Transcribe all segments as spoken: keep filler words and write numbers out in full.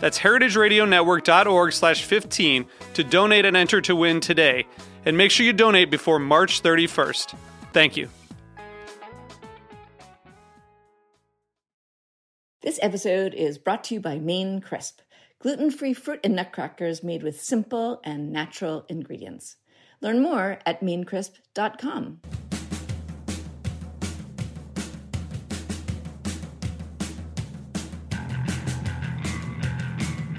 That's heritage radio network dot org slash fifteen to donate and enter to win today. And make sure you donate before March thirty-first. Thank you. This episode is brought to you by Maine Crisp, gluten-free fruit and nut crackers made with simple and natural ingredients. Learn more at maine crisp dot com.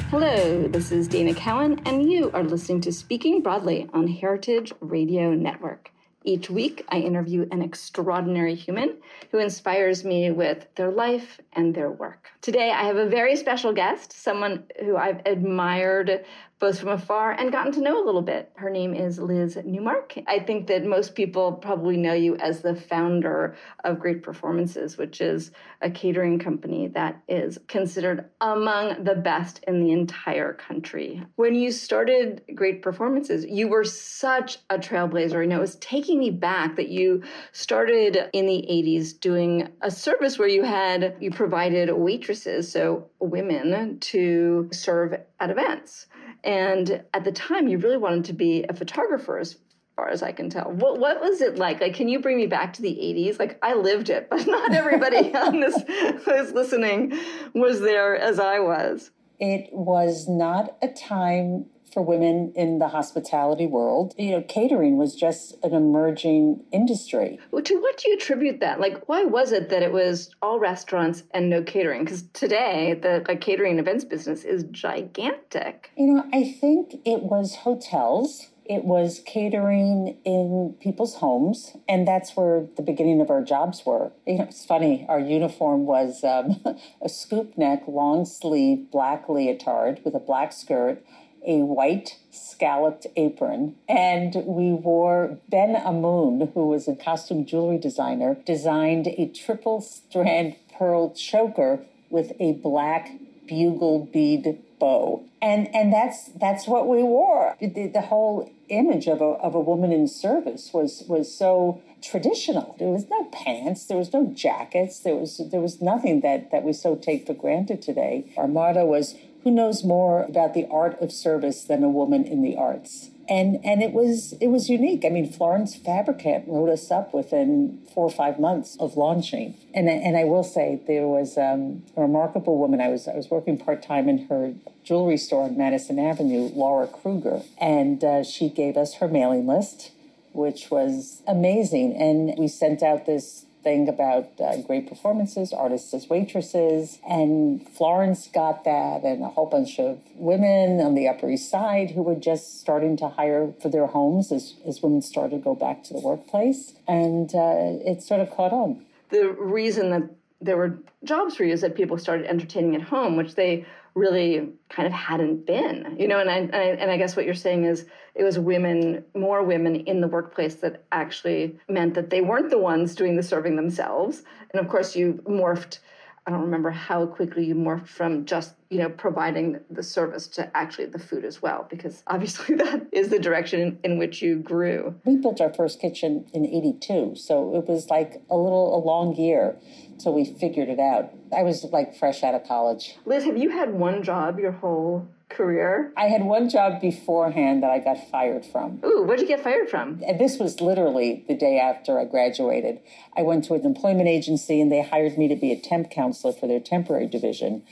Hello, this is Dana Cowan, and you are listening to Speaking Broadly on Heritage Radio Network. Each week, I interview an extraordinary human who inspires me with their life and their work. Today, I have a very special guest, someone who I've admired both from afar and gotten to know a little bit. Her name is Liz Neumark. I think that most people probably know you as the founder of Great Performances, which is a catering company that is considered among the best in the entire country. When you started Great Performances, you were such a trailblazer. You know, it was taking me back that you started in the eighties doing a service where you had, you provided waitresses, so women, to serve at events. And at the time, you really wanted to be a photographer, as far as I can tell. What what was it like? Like, can you bring me back to the eighties? Like, I lived it, but not everybody on this who's listening was there as I was. It was not a time for women in the hospitality world. You know, catering was just an emerging industry. Well, to what do you attribute that? Like, why was it that it was all restaurants and no catering? Because today, the like, catering events business is gigantic. You know, I think it was hotels. It was catering in people's homes, and that's where the beginning of our jobs were. You know, it's funny. Our uniform was um, a scoop neck, long sleeve, black leotard with a black skirt, a white scalloped apron, and we wore Ben Amun, who was a costume jewelry designer, designed a triple strand pearl choker with a black bugle bead bow. And and that's that's what we wore. The, the whole image of a of a woman in service was was so traditional. There was no pants, there was no jackets, there was there was nothing that, that we so take for granted today. Our motto was, who knows more about the art of service than a woman in the arts? And and it was it was unique. I mean, Florence Fabricant wrote us up within four or five months of launching. And I, and I will say there was um, a remarkable woman. I was I was working part time in her jewelry store on Madison Avenue, Laura Kruger, and uh, she gave us her mailing list, which was amazing. And we sent out this thing about uh, Great Performances, artists as waitresses, and Florence got that, and a whole bunch of women on the Upper East Side who were just starting to hire for their homes as, as women started to go back to the workplace, and uh, it sort of caught on. The reason that there were jobs for you is that people started entertaining at home, which they really kind of hadn't been, you know, and I, and I, and I guess what you're saying is it was women, more women in the workplace that actually meant that they weren't the ones doing the serving themselves. And of course you morphed, I don't remember how quickly you morphed from just, you know, providing the service to actually the food as well, because obviously that is the direction in, in which you grew. We built our first kitchen in eighty-two, so it was like a little, a long year till we figured it out. I was like fresh out of college. Liz, have you had one job your whole career? I had one job beforehand that I got fired from. Ooh, what'd you get fired from? And this was literally the day after I graduated. I went to an employment agency and they hired me to be a temp counselor for their temporary division.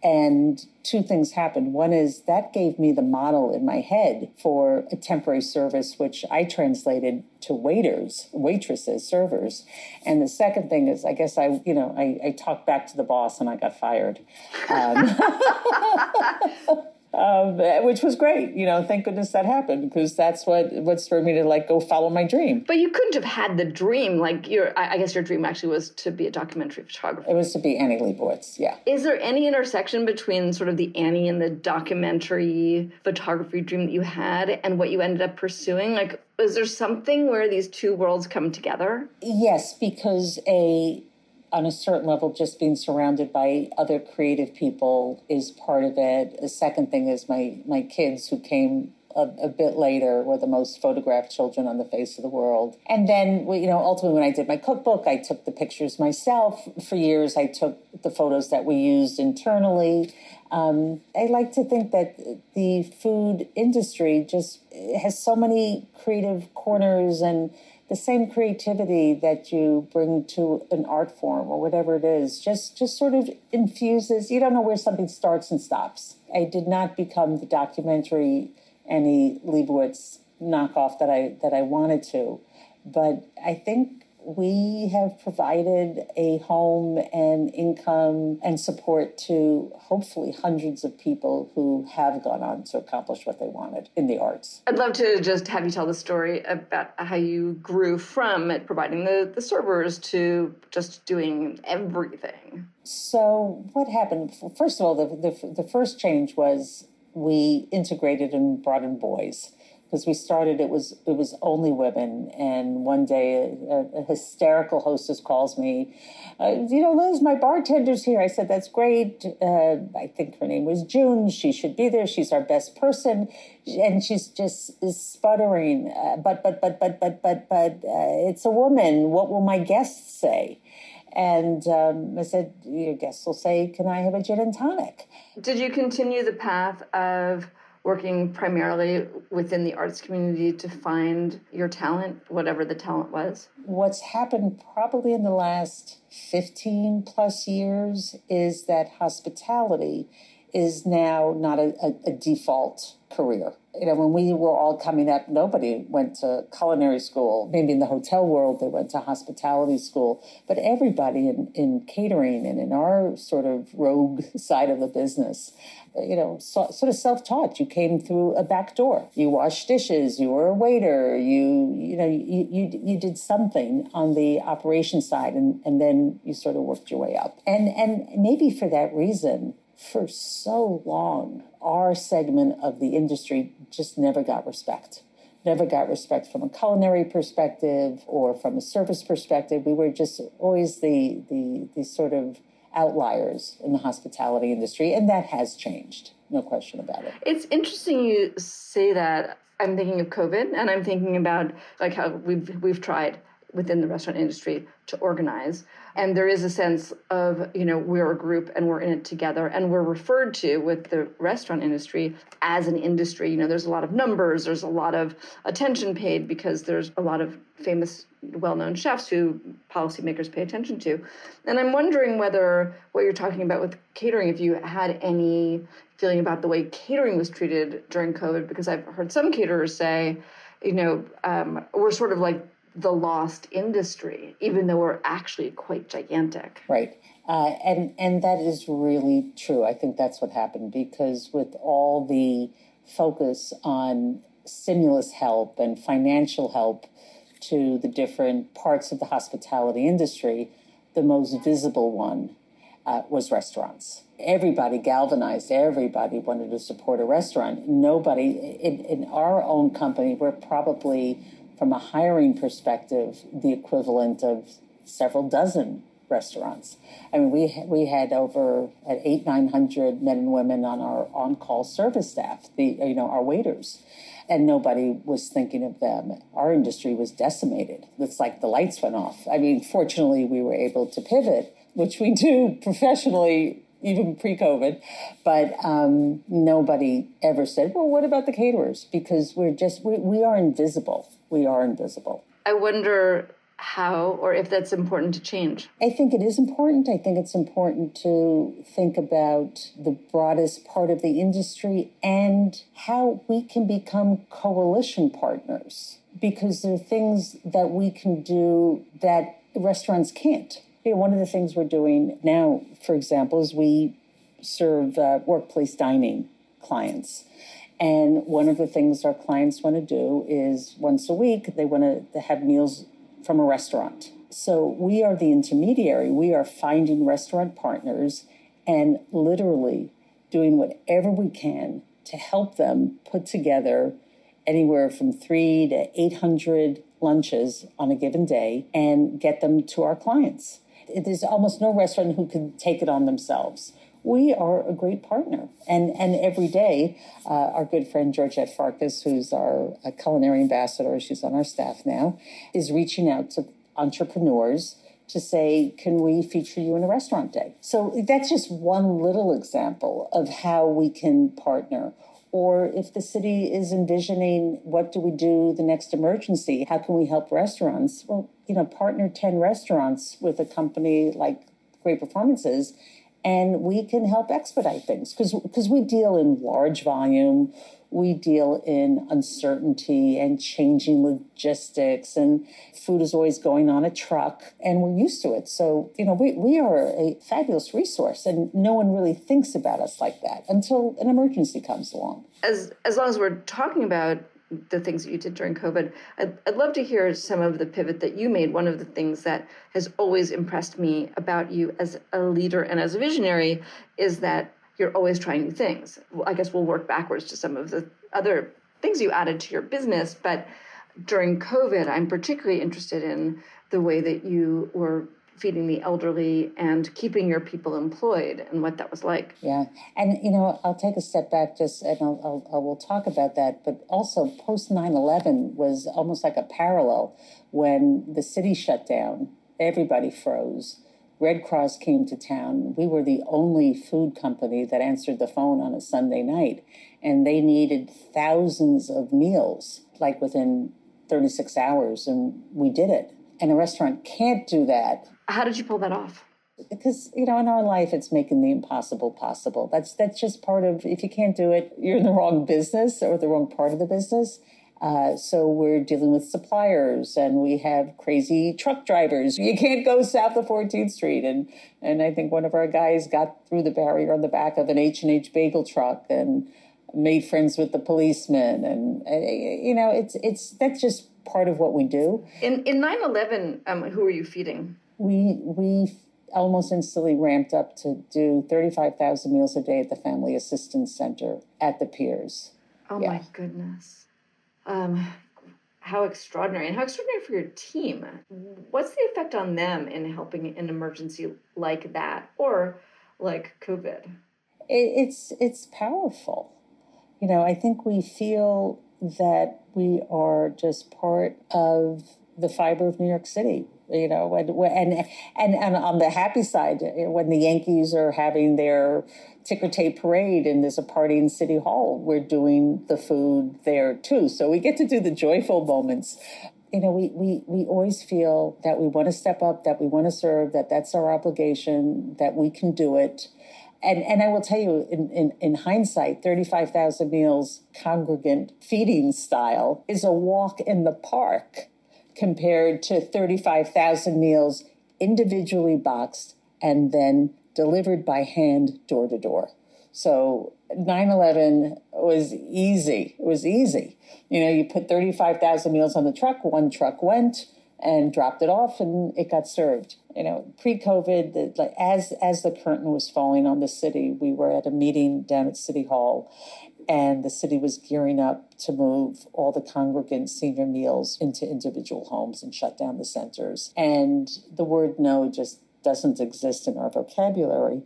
And two things happened. One is that gave me the model in my head for a temporary service, which I translated to waiters, waitresses, servers. And the second thing is, I guess I, you know, I, I talked back to the boss and I got fired, um, um, which was great. You know, thank goodness that happened, because that's what, what spurred me to like go follow my dream. But you couldn't have had the dream. Like your, I guess your dream actually was to be a documentary photographer. It was to be Annie Leibovitz. Yeah. Is there any intersection between sort of the Annie and the documentary photography dream that you had and what you ended up pursuing? Like, is there something where these two worlds come together? Yes, because a on a certain level, just being surrounded by other creative people is part of it. The second thing is my my kids, who came a, a bit later, were the most photographed children on the face of the world. And then, you know, ultimately when I did my cookbook, I took the pictures myself. For years, I took the photos that we used internally. Um, I like to think that the food industry just has so many creative corners, and the same creativity that you bring to an art form or whatever it is just, just sort of infuses. You don't know where something starts and stops. I did not become the documentary Annie Leibovitz knockoff that I, that I wanted to, but I think we have provided a home and income and support to hopefully hundreds of people who have gone on to accomplish what they wanted in the arts. I'd love to just have you tell the story about how you grew from it, providing the, the servers, to just doing everything. So what happened? First of all, the, the, the first change was we integrated and brought in boys. Because we started, it was it was only women. And one day, a, a hysterical hostess calls me, uh, you know, Liz, my bartender's here. I said, that's great. Uh, I think her name was June. She should be there. She's our best person. And she's just is sputtering. Uh, but, but, but, but, but, but, but, uh, it's a woman. What will my guests say? And um, I said, your guests will say, can I have a gin and tonic? Did you continue the path of working primarily within the arts community to find your talent, whatever the talent was? What's happened probably in the last fifteen plus years is that hospitality is now not a, a, a default career. You know, when we were all coming up, nobody went to culinary school. Maybe in the hotel world, they went to hospitality school. But everybody in, in catering and in our sort of rogue side of the business, you know, so, sort of self-taught. You came through a back door. You washed dishes. You were a waiter. You, you know, you, you, you did something on the operation side, and, and then you sort of worked your way up. And, and maybe for that reason, for so long, our segment of the industry just never got respect. Never got respect from a culinary perspective or from a service perspective. We were just always the the, the sort of outliers in the hospitality industry, and that has changed, no question about it. It's interesting you say that. I'm thinking of COVID, and I'm thinking about like how we've we've tried within the restaurant industry to organize. And there is a sense of, you know, we're a group and we're in it together, and we're referred to with the restaurant industry as an industry. You know, there's a lot of numbers, there's a lot of attention paid, because there's a lot of famous, well-known chefs who policymakers pay attention to. And I'm wondering whether what you're talking about with catering, if you had any feeling about the way catering was treated during COVID, because I've heard some caterers say, you know, um, we're sort of like the lost industry, even though we're actually quite gigantic. Right. Uh, and, and that is really true. I think that's what happened, because with all the focus on stimulus help and financial help to the different parts of the hospitality industry, the most visible one uh, was restaurants. Everybody galvanized. Everybody wanted to support a restaurant. Nobody, in, in our own company, we're probably, from a hiring perspective, the equivalent of several dozen restaurants. I mean, we we had over at eight, nine hundred men and women on our on-call service staff, the you know, our waiters, and nobody was thinking of them. Our industry was decimated. It's like the lights went off. I mean, fortunately, we were able to pivot, which we do professionally, even pre-COVID, but um, nobody ever said, well, what about the caterers? Because we're just, we, we are invisible. We are invisible. I wonder how or if that's important to change? I think it is important. I think it's important to think about the broadest part of the industry and how we can become coalition partners, because there are things that we can do that restaurants can't. You know, one of the things we're doing now, for example, is we serve uh, workplace dining clients. And one of the things our clients want to do is once a week, they want to have meals from a restaurant. So we are the intermediary. We are finding restaurant partners and literally doing whatever we can to help them put together anywhere from three to eight hundred lunches on a given day and get them to our clients. There's almost no restaurant who can take it on themselves. We are a great partner. And and every day, uh, our good friend Georgette Farkas, who's our uh, culinary ambassador, she's on our staff now, is reaching out to entrepreneurs to say, can we feature you in a restaurant day? So that's just one little example of how we can partner. Or if the city is envisioning, what do we do the next emergency? How can we help restaurants? Well, you know, partner ten restaurants with a company like Great Performances, and we can help expedite things, because because we deal in large volume, we deal in uncertainty and changing logistics, and food is always going on a truck, and we're used to it. So, you know, we, we are a fabulous resource, and no one really thinks about us like that until an emergency comes along. As as long as we're talking about the things that you did during COVID, I'd, I'd love to hear some of the pivot that you made. One of the things that has always impressed me about you as a leader and as a visionary is that you're always trying new things. I guess we'll work backwards to some of the other things you added to your business, but during COVID, I'm particularly interested in the way that you were feeding the elderly and keeping your people employed and what that was like. Yeah. And, you know, I'll take a step back just and I'll, I'll, I'll, we'll talk about that. But also post nine eleven was almost like a parallel when the city shut down. Everybody froze. Red Cross came to town. We were the only food company that answered the phone on a Sunday night. And they needed thousands of meals, like within thirty-six hours. And we did it. And a restaurant can't do that. How did you pull that off? Because, you know, in our life, it's making the impossible possible. That's that's just part of, if you can't do it, you're in the wrong business or the wrong part of the business. Uh, so we're dealing with suppliers, and we have crazy truck drivers. You can't go south of fourteenth Street. And, and I think one of our guys got through the barrier on the back of an H and H bagel truck and made friends with the policeman. And, you know, it's it's that's just part of what we do. In in nine eleven, um, who were you feeding? We we almost instantly ramped up to do thirty-five thousand meals a day at the Family Assistance Center at the Piers. Oh, yeah. My goodness. Um, how extraordinary, and how extraordinary for your team. What's the effect on them in helping an emergency like that or like COVID? It, it's it's powerful. You know, I think we feel that we are just part of the fiber of New York City, you know, and, and and and on the happy side, when the Yankees are having their ticker tape parade and there's a party in City Hall, we're doing the food there too. So we get to do the joyful moments. You know, we we we always feel that we want to step up, that we want to serve, that that's our obligation, that we can do it. And and I will tell you, in, in, in hindsight, thirty-five thousand meals congregant feeding style is a walk in the park compared to thirty-five thousand meals individually boxed and then delivered by hand door to door. So nine eleven was easy. It was easy. You know, you put thirty-five thousand meals on the truck, one truck went and dropped it off, and it got served. You know, pre-COVID, the, like, as as the curtain was falling on the city, we were at a meeting down at City Hall, and the city was gearing up to move all the congregant senior meals into individual homes and shut down the centers. And the word no just doesn't exist in our vocabulary.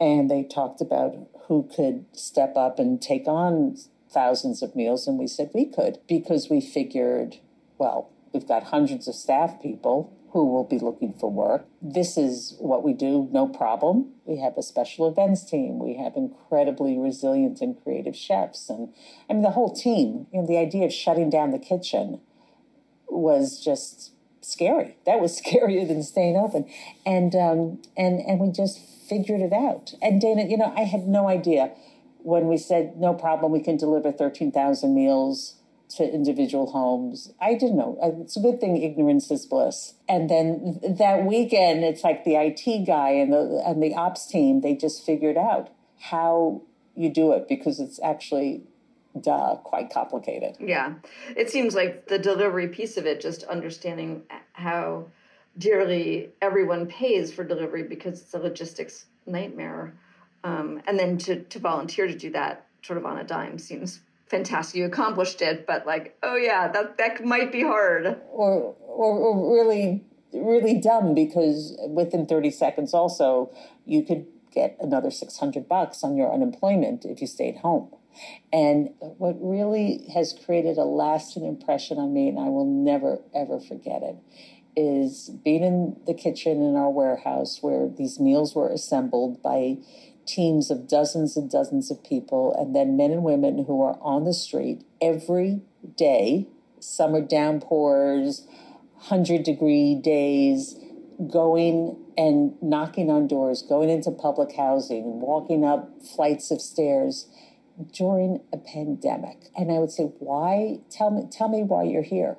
And they talked about who could step up and take on thousands of meals, and we said we could, because we figured, well, we've got hundreds of staff people who will be looking for work. This is what we do, no problem. We have a special events team. We have incredibly resilient and creative chefs. And I mean, the whole team, you know, the idea of shutting down the kitchen was just scary. That was scarier than staying open. And um, and and we just figured it out. And Dana, you know, I had no idea when we said, no problem, we can deliver thirteen thousand meals to individual homes. I didn't know. It's a good thing ignorance is bliss. And then that weekend, it's like the I T guy and the and the ops team, they just figured out how you do it, because it's actually, duh, quite complicated. Yeah. It seems like the delivery piece of it, just understanding how dearly everyone pays for delivery because it's a logistics nightmare. Um, and then to, to volunteer to do that sort of on a dime seems fantastic. You accomplished it, but like, oh yeah, that that might be hard. Or, or, or really, really dumb, because within thirty seconds also, you could get another six hundred bucks on your unemployment if you stayed home. And what really has created a lasting impression on me, and I will never, ever forget it, is being in the kitchen in our warehouse where these meals were assembled by teams of dozens and dozens of people, and then men and women who are on the street every day, summer downpours, one hundred degree days, going and knocking on doors, going into public housing, walking up flights of stairs during a pandemic. And I would say, why? Tell me, tell me why you're here.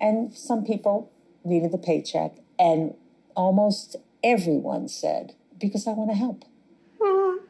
And some people needed the paycheck, and almost everyone said, because I want to help. Oh,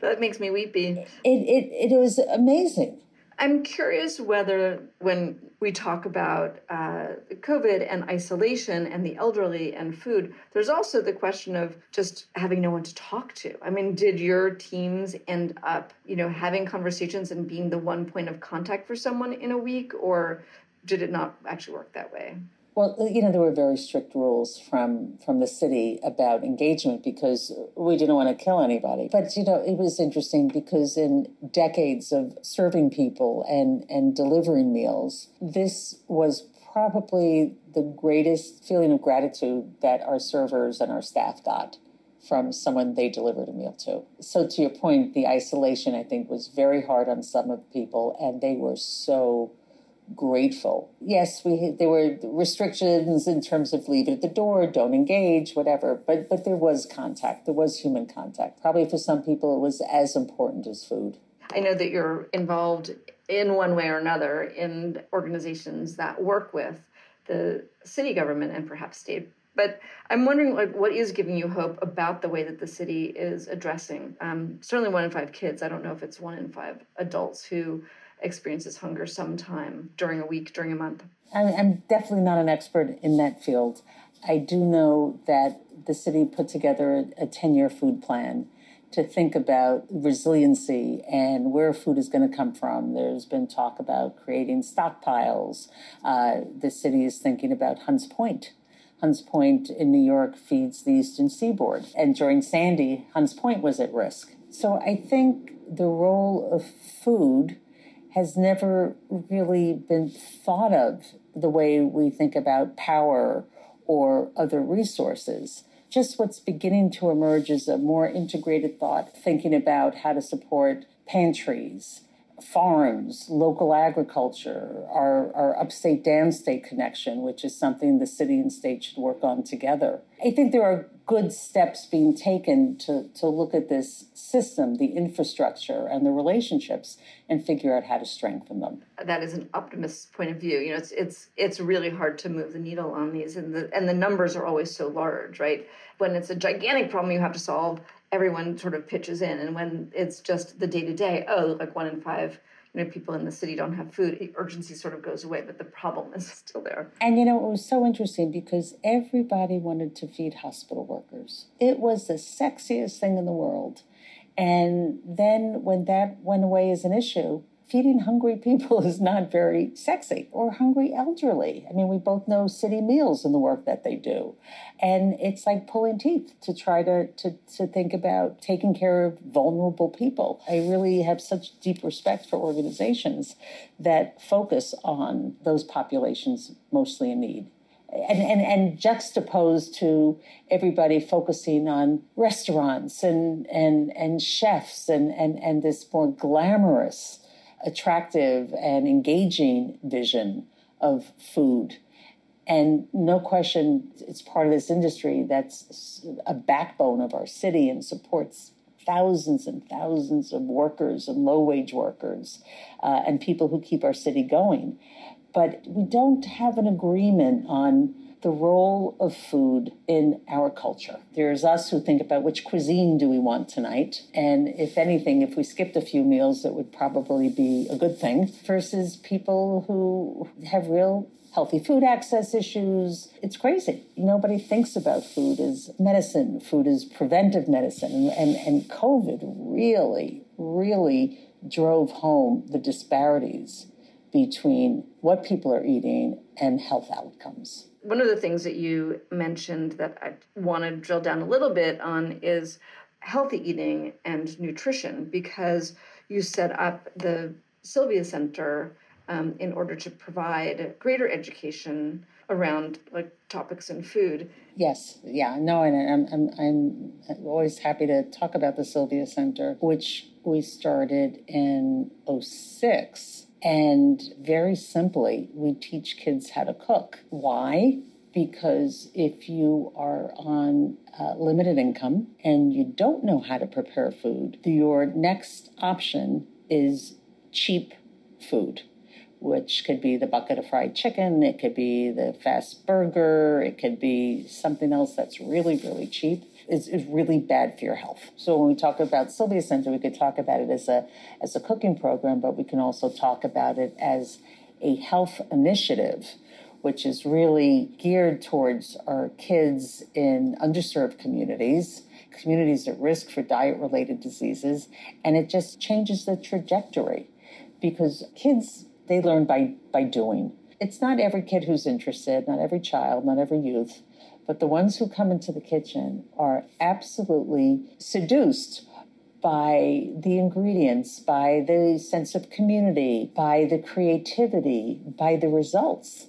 that makes me weepy. It, it, it was amazing. I'm curious whether when we talk about uh, COVID and isolation and the elderly and food, there's also the question of just having no one to talk to. I mean, did your teams end up, you know, having conversations and being the one point of contact for someone in a week, or did it not actually work that way? Well, you know, there were very strict rules from, from the city about engagement, because we didn't want to kill anybody. But, you know, it was interesting because in decades of serving people and, and delivering meals, this was probably the greatest feeling of gratitude that our servers and our staff got from someone they delivered a meal to. So to your point, the isolation, I think, was very hard on some of the people, and they were so grateful. Yes, we there were restrictions in terms of leave it at the door, don't engage, whatever. But but there was contact. There was human contact. Probably for some people it was as important as food. I know that you're involved in one way or another in organizations that work with the city government and perhaps state. But I'm wondering, like, what is giving you hope about the way that the city is addressing um, certainly one in five kids. I don't know if it's one in five adults who experiences hunger sometime during a week, during a month. I'm definitely not an expert in that field. I do know that the city put together a ten-year food plan to think about resiliency and where food is going to come from. There's been talk about creating stockpiles. Uh, the city is thinking about Hunts Point. Hunts Point in New York feeds the Eastern Seaboard. And during Sandy, Hunts Point was at risk. So I think the role of food has never really been thought of the way we think about power or other resources. Just what's beginning to emerge is a more integrated thought, thinking about how to support pantries, farms, local agriculture, our, our upstate downstate connection, which is something the city and state should work on together. I think there are good steps being taken to, to look at this system, the infrastructure and the relationships, and figure out how to strengthen them. That is an optimist's point of view. You know, it's it's it's really hard to move the needle on these, and the and the numbers are always so large, right? When it's a gigantic problem you have to solve, everyone sort of pitches in, and when it's just the day-to-day, oh, like one in five, you know, people in the city don't have food, the urgency sort of goes away, but the problem is still there. And, you know, it was so interesting because everybody wanted to feed hospital workers. It was the sexiest thing in the world. And then when that went away as an issue, feeding hungry people is not very sexy, or hungry elderly. I mean, we both know City Meals and the work that they do. And it's like pulling teeth to try to, to, to think about taking care of vulnerable people. I really have such deep respect for organizations that focus on those populations mostly in need. And, and, and juxtaposed to everybody focusing on restaurants and, and, and chefs and, and, and this more glamorous, attractive and engaging vision of food. And no question, it's part of this industry that's a backbone of our city and supports thousands and thousands of workers and low-wage workers uh, and people who keep our city going. But we don't have an agreement on the role of food in our culture. There's us who think about which cuisine do we want tonight. And if anything, if we skipped a few meals, that would probably be a good thing, versus people who have real healthy food access issues. It's crazy. Nobody thinks about food as medicine. Food is preventive medicine. And, and, and COVID really, really drove home the disparities between what people are eating and health outcomes. One of the things that you mentioned that I want to drill down a little bit on is healthy eating and nutrition, because you set up the Sylvia Center Um, in order to provide greater education around like topics in food. Yes, yeah, no, and I'm I'm I'm always happy to talk about the Sylvia Center, which we started in oh six, and very simply, we teach kids how to cook. Why? Because if you are on uh, limited income and you don't know how to prepare food, your next option is cheap food, which could be the bucket of fried chicken, it could be the fast burger, it could be something else that's really, really cheap. It's, it's really bad for your health. So when we talk about Sylvia Center, we could talk about it as a as a cooking program, but we can also talk about it as a health initiative, which is really geared towards our kids in underserved communities, communities at risk for diet-related diseases, and it just changes the trajectory, because kids, they learn by, by doing. It's not every kid who's interested, not every child, not every youth, but the ones who come into the kitchen are absolutely seduced by the ingredients, by the sense of community, by the creativity, by the results,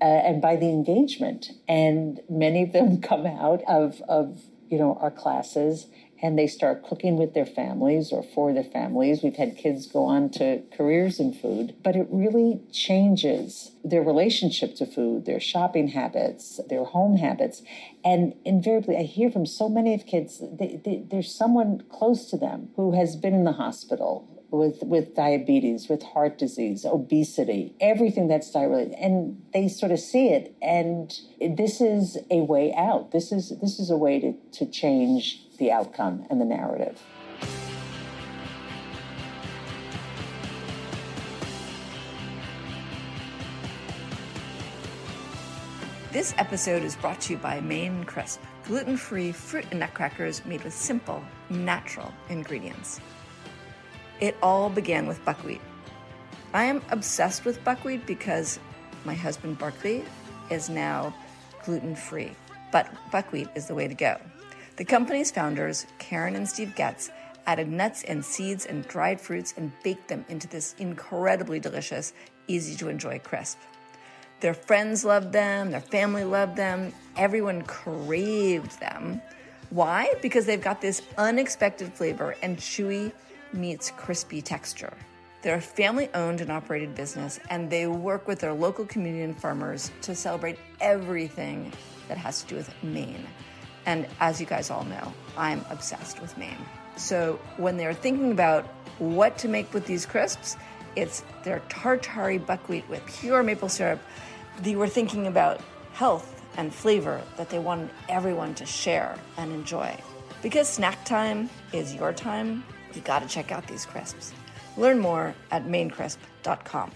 uh, and by the engagement. And many of them come out of, of you know, our classes, and they start cooking with their families or for their families. We've had kids go on to careers in food, but it really changes their relationship to food, their shopping habits, their home habits. And invariably, I hear from so many of kids, they, they, there's someone close to them who has been in the hospital with, with diabetes, with heart disease, obesity, everything that's diet-related. And they sort of see it. And this is a way out. This is, this is a way to, to change the outcome and the narrative. This episode is brought to you by Maine Crisp, gluten-free fruit and nut crackers made with simple, natural ingredients. It all began with buckwheat. I am obsessed with buckwheat because my husband, Barkley, is now gluten-free, but buckwheat is the way to go. The company's founders, Karen and Steve Getz, added nuts and seeds and dried fruits and baked them into this incredibly delicious, easy-to-enjoy crisp. Their friends loved them, their family loved them, everyone craved them. Why? Because they've got this unexpected flavor and chewy meets crispy texture. They're a family-owned and operated business, and they work with their local community and farmers to celebrate everything that has to do with Maine. And as you guys all know, I'm obsessed with Maine. So when they're thinking about what to make with these crisps, it's their tartary buckwheat with pure maple syrup. They were thinking about health and flavor that they wanted everyone to share and enjoy. Because snack time is your time, you gotta check out these crisps. Learn more at maine crisp dot com.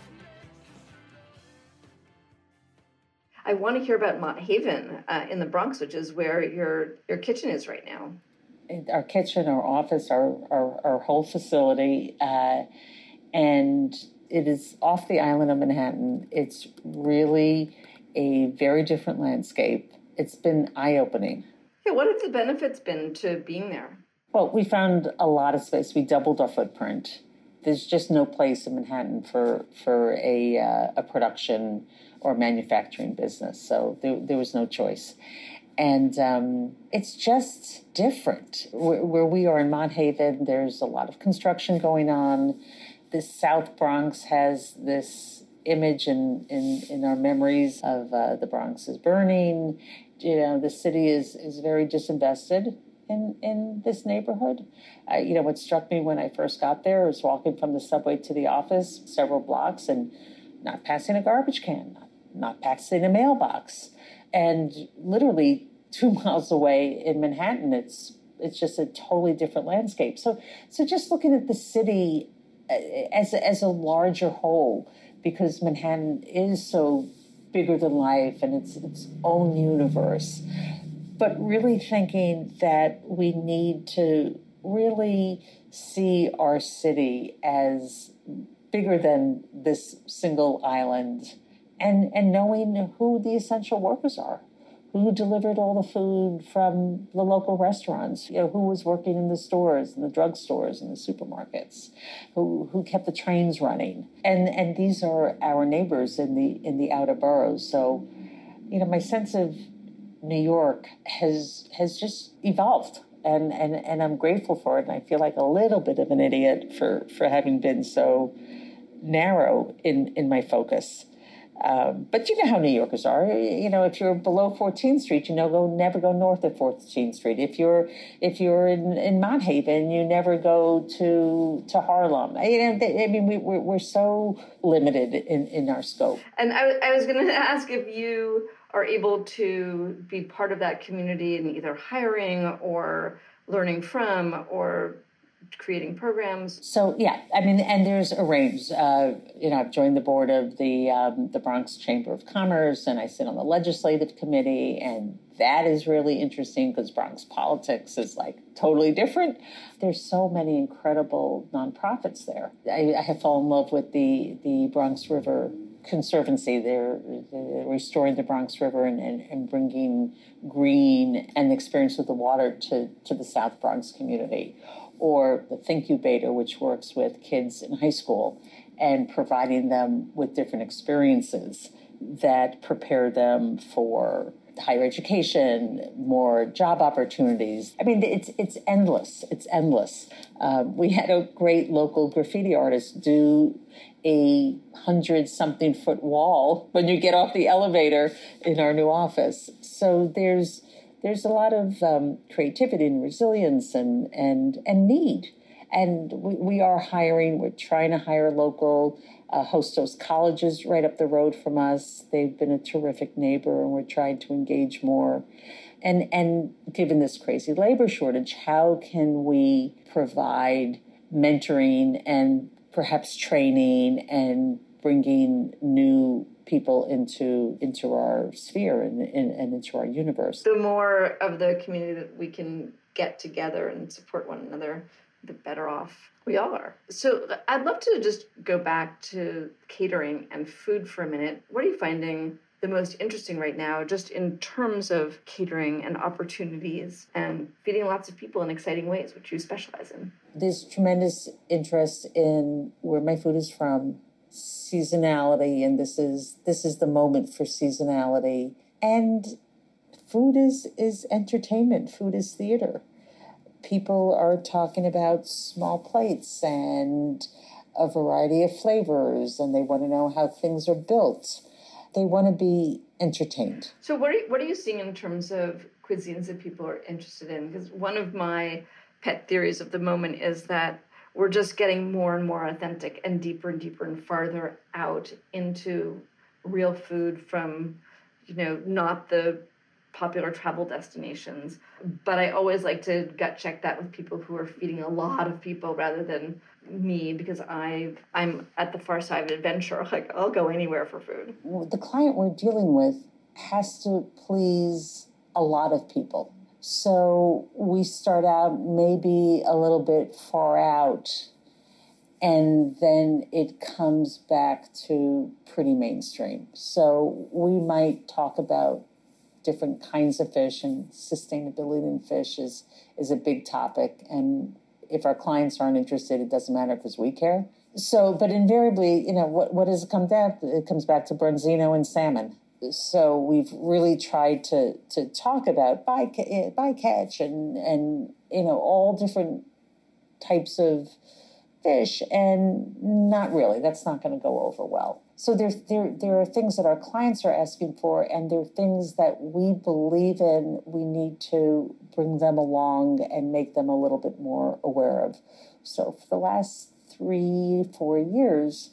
I want to hear about Mott Haven uh, in the Bronx, which is where your your kitchen is right now. Our kitchen, our office, our our, our whole facility, uh, and it is off the island of Manhattan. It's really a very different landscape. It's been eye-opening. Yeah, what have the benefits been to being there? Well, we found a lot of space. We doubled our footprint. There's just no place in Manhattan for for a uh, a production or manufacturing business. So there, there was no choice. And um, it's just different. Where, where we are in Mott Haven, there's a lot of construction going on. The South Bronx has this image in, in, in our memories of uh, the Bronx is burning. You know, the city is, is very disinvested in, in this neighborhood. Uh, you know, what struck me when I first got there, I was walking from the subway to the office several blocks and not passing a garbage can, not, not passing a mailbox. And literally two miles away in Manhattan, it's it's just a totally different landscape. So so just looking at the city as a, as a larger whole, because Manhattan is so bigger than life and it's its own universe. But really thinking that we need to really see our city as bigger than this single island, and, and knowing who the essential workers are, who delivered all the food from the local restaurants, you know, who was working in the stores, in the drugstores, in the supermarkets, who who kept the trains running. And and these are our neighbors in the in the outer boroughs. So, you know, my sense of New York has has just evolved, and, and, and I'm grateful for it. And I feel like a little bit of an idiot for, for having been so narrow in, in my focus. Um, but you know how New Yorkers are. You know, if you're below fourteenth Street, you know, go never go north of fourteenth Street. If you're if you're in, in Mott Haven, you never go to to Harlem. I, you know, they, I mean, we, we're we're so limited in, in our scope. And I, I was going to ask if you are able to be part of that community in either hiring or learning from or creating programs. So, yeah, I mean, and there's a range. Uh, you know, I've joined the board of the um, the Bronx Chamber of Commerce, and I sit on the legislative committee, and that is really interesting because Bronx politics is like totally different. There's so many incredible nonprofits there. I, I have fallen in love with the, the Bronx River Conservancy. They're, they're restoring the Bronx River and, and, and bringing green and experience with the water to, to the South Bronx community. Or the ThinkUbator, which works with kids in high school and providing them with different experiences that prepare them for higher education, more job opportunities. I mean, it's it's endless. It's endless. Um, we had a great local graffiti artist do a hundred-something-foot wall when you get off the elevator in our new office. So there's... There's a lot of um, creativity and resilience and, and, and need. And we, we are hiring. We're trying to hire local. Uh, Hostos colleges right up the road from us. They've been a terrific neighbor, and we're trying to engage more. And, and given this crazy labor shortage, how can we provide mentoring and perhaps training and bringing new people into into our sphere and, and, and into our universe. The more of the community that we can get together and support one another, the better off we all are. So I'd love to just go back to catering and food for a minute. What are you finding the most interesting right now, just in terms of catering and opportunities and feeding lots of people in exciting ways, which you specialize in? There's tremendous interest in where my food is from, seasonality, and this is this is the moment for seasonality. And food is is entertainment. Food is theater. People are talking about small plates and a variety of flavors, and they want to know how things are built. They want to be entertained. So what are, what are you seeing in terms of cuisines that people are interested in? Because one of my pet theories of the moment is that we're just getting more and more authentic and deeper and deeper and farther out into real food from, you know, not the popular travel destinations. But I always like to gut check that with people who are feeding a lot of people rather than me, because I, I'm at the far side of adventure. Like, I'll go anywhere for food. The client we're dealing with has to please a lot of people. So we start out maybe a little bit far out, and then it comes back to pretty mainstream. So we might talk about different kinds of fish, and sustainability in fish is, is a big topic. And if our clients aren't interested, it doesn't matter because we care. So, but invariably, you know, what, what does it come back? It comes back to branzino and salmon. So we've really tried to to talk about bycatch and, and, you know, all different types of fish, and not really. That's not going to go over well. So there, there, there are things that our clients are asking for, and there are things that we believe in we need to bring them along and make them a little bit more aware of. So for the last three, four years,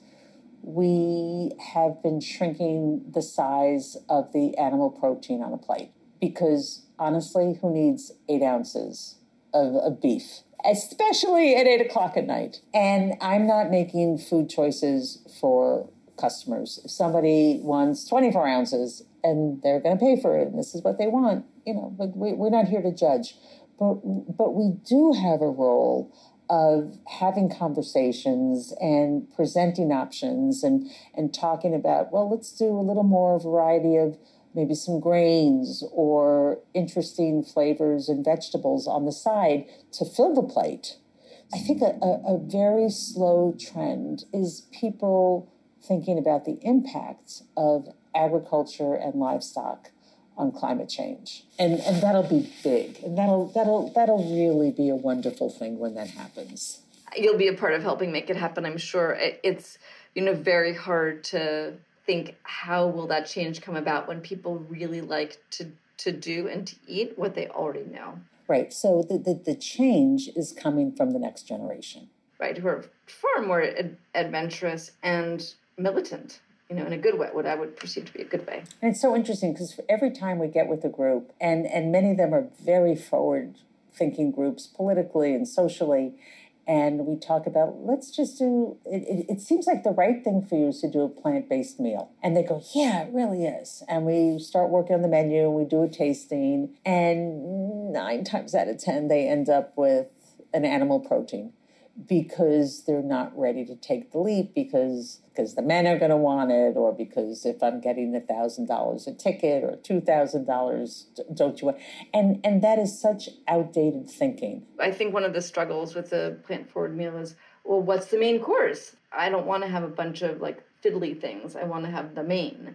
we have been shrinking the size of the animal protein on a plate because, honestly, who needs eight ounces of, of beef? Especially at eight o'clock at night. And I'm not making food choices for customers. If somebody wants twenty-four ounces and they're going to pay for it and this is what they want, you know, we, we're not here to judge. But, but we do have a role of having conversations and presenting options and, and talking about, well, let's do a little more variety of maybe some grains or interesting flavors and vegetables on the side to fill the plate. I think a, a, a very slow trend is people thinking about the impacts of agriculture and livestock on climate change. And and that'll be big. And that'll that'll that'll really be a wonderful thing when that happens. You'll be a part of helping make it happen, I'm sure. It, it's, you know, very hard to think how will that change come about when people really like to, to do and to eat what they already know. Right. So the, the, the change is coming from the next generation. Right, who are far more ad- adventurous and militant, you know, in a good way, what I would perceive to be a good way. And it's so interesting because every time we get with a group, and, and many of them are very forward-thinking groups politically and socially, and we talk about, let's just do, it, it, it seems like the right thing for you is to do a plant-based meal. And they go, yeah, it really is. And we start working on the menu, and we do a tasting, and nine times out of ten, they end up with an animal protein, because they're not ready to take the leap, because because the men are going to want it, or because if I'm getting one thousand dollars a ticket or two thousand dollars, don't you want? And, and that is such outdated thinking. I think one of the struggles with the plant-forward meal is, well, what's the main course? I don't want to have a bunch of, like, fiddly things. I want to have the main.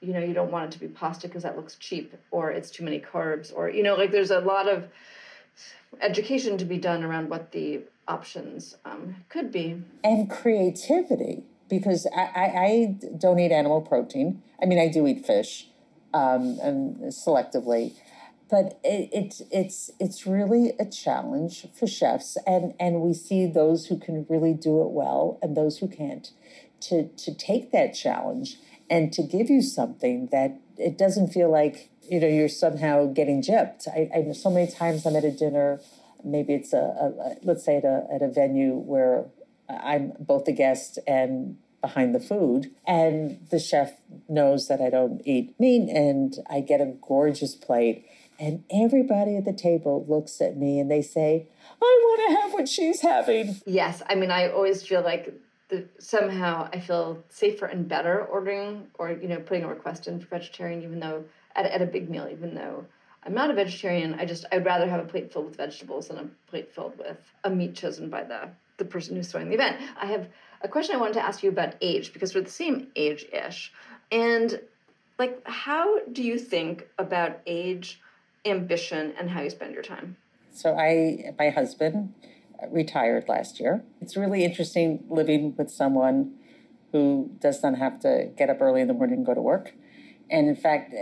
You know, you don't want it to be pasta because that looks cheap, or it's too many carbs, or, you know, like there's a lot of education to be done around what the options um, could be. And creativity, because I, I, I don't eat animal protein. I mean, I do eat fish um, and selectively, but it, it, it's it's really a challenge for chefs. And, and we see those who can really do it well and those who can't to, to take that challenge and to give you something that it doesn't feel like, you know, you're somehow getting gypped. I, I know so many times I'm at a dinner, maybe it's a, a let's say at a, at a venue where I'm both the guest and behind the food, and the chef knows that I don't eat meat, and I get a gorgeous plate, and everybody at the table looks at me and they say, I want to have what she's having. Yes, I mean, I always feel like the, somehow I feel safer and better ordering or, you know, putting a request in for vegetarian, even though At, at a big meal, even though I'm not a vegetarian, I just, I'd rather have a plate filled with vegetables than a plate filled with a meat chosen by the, the person who's throwing the event. I have a question I wanted to ask you about age, because we're the same age-ish. And, like, how do you think about age, ambition, and how you spend your time? So I, my husband retired last year. It's really interesting living with someone who does not have to get up early in the morning and go to work. And in fact,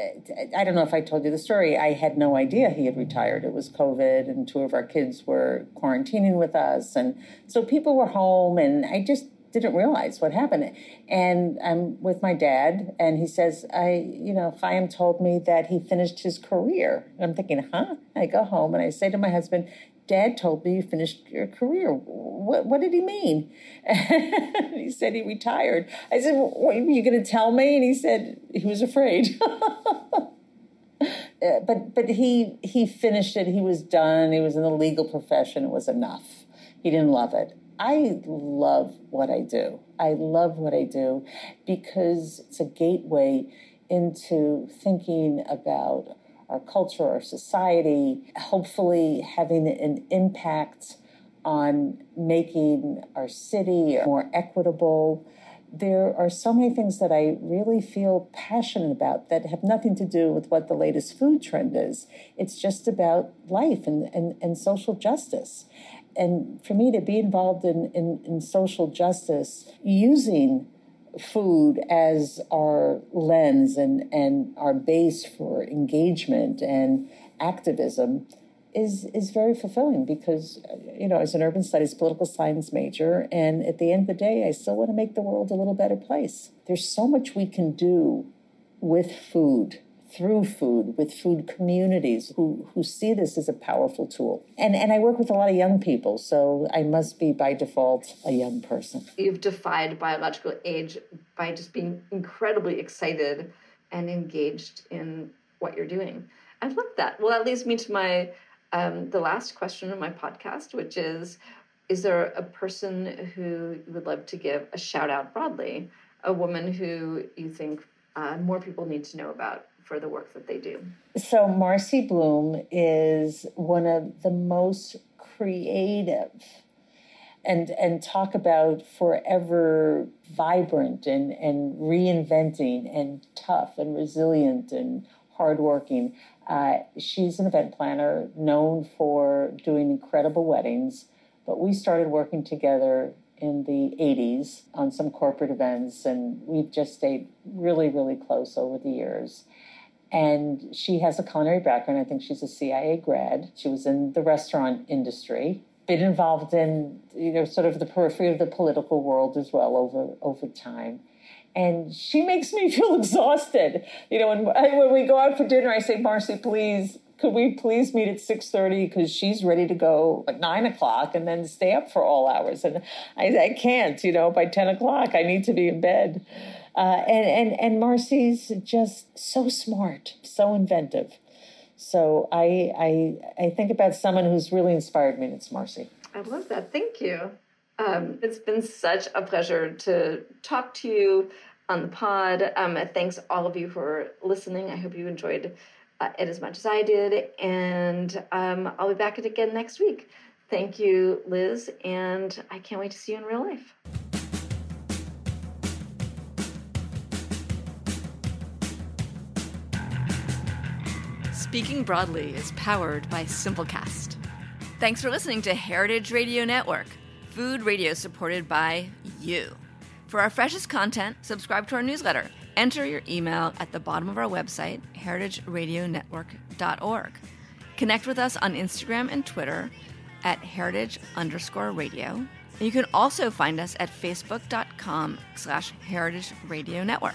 I don't know if I told you the story, I had no idea he had retired. It was COVID, and two of our kids were quarantining with us. And so people were home, and I just didn't realize what happened. And I'm with my dad, and he says, I, you know, Chaim told me that he finished his career. And I'm thinking, huh? I go home, and I say to my husband, Dad told me you finished your career. What, what did he mean? He said he retired. I said, well, what, are you going to tell me? And he said he was afraid. uh, but but he he finished it. He was done. He was in the legal profession. It was enough. He didn't love it. I love what I do. I love what I do because it's a gateway into thinking about our culture, our society, hopefully having an impact on making our city more equitable. There are so many things that I really feel passionate about that have nothing to do with what the latest food trend is. It's just about life and, and, and social justice. And for me to be involved in, in, in social justice, using food as our lens and, and our base for engagement and activism is is very fulfilling because, you know, as an urban studies political science major, and at the end of the day, I still want to make the world a little better place. There's so much we can do with food, through food, with food communities who, who see this as a powerful tool. And and I work with a lot of young people, so I must be by default a young person. You've defied biological age by just being incredibly excited and engaged in what you're doing. I love that. Well, that leads me to my um, the last question of my podcast, which is, is there a person who you would love to give a shout out broadly, a woman who you think uh, more people need to know about for the work that they do? So Marcy Bloom is one of the most creative and and talk about forever vibrant and, and reinventing and tough and resilient and hardworking. Uh, she's an event planner known for doing incredible weddings, but we started working together in the eighties on some corporate events, and we've just stayed really, really close over the years. And she has a culinary background. I think she's a C I A grad. She was in the restaurant industry, been involved in, you know, sort of the periphery of the political world as well over, over time. And she makes me feel exhausted. You know, when, when we go out for dinner, I say, Marcy, please, could we please meet at six thirty? Because she's ready to go at nine o'clock and then stay up for all hours. And I, I can't, you know, by ten o'clock, I need to be in bed. Uh, and, and, and Marcy's just so smart, so inventive. So I, I, I think about someone who's really inspired me, and it's Marcy. I love that. Thank you. Um, it's been such a pleasure to talk to you on the pod. Um, thanks all of you for listening. I hope you enjoyed uh, it as much as I did. And um, I'll be back at it again next week. Thank you, Liz. And I can't wait to see you in real life. Speaking Broadly is powered by Simplecast. Thanks for listening to Heritage Radio Network. Food radio supported by you. For our freshest content, subscribe to our newsletter. Enter your email at the bottom of our website, heritage radio network dot org. Connect with us on Instagram and Twitter at heritage underscore radio. And you can also find us at facebook.com slash heritage radio network.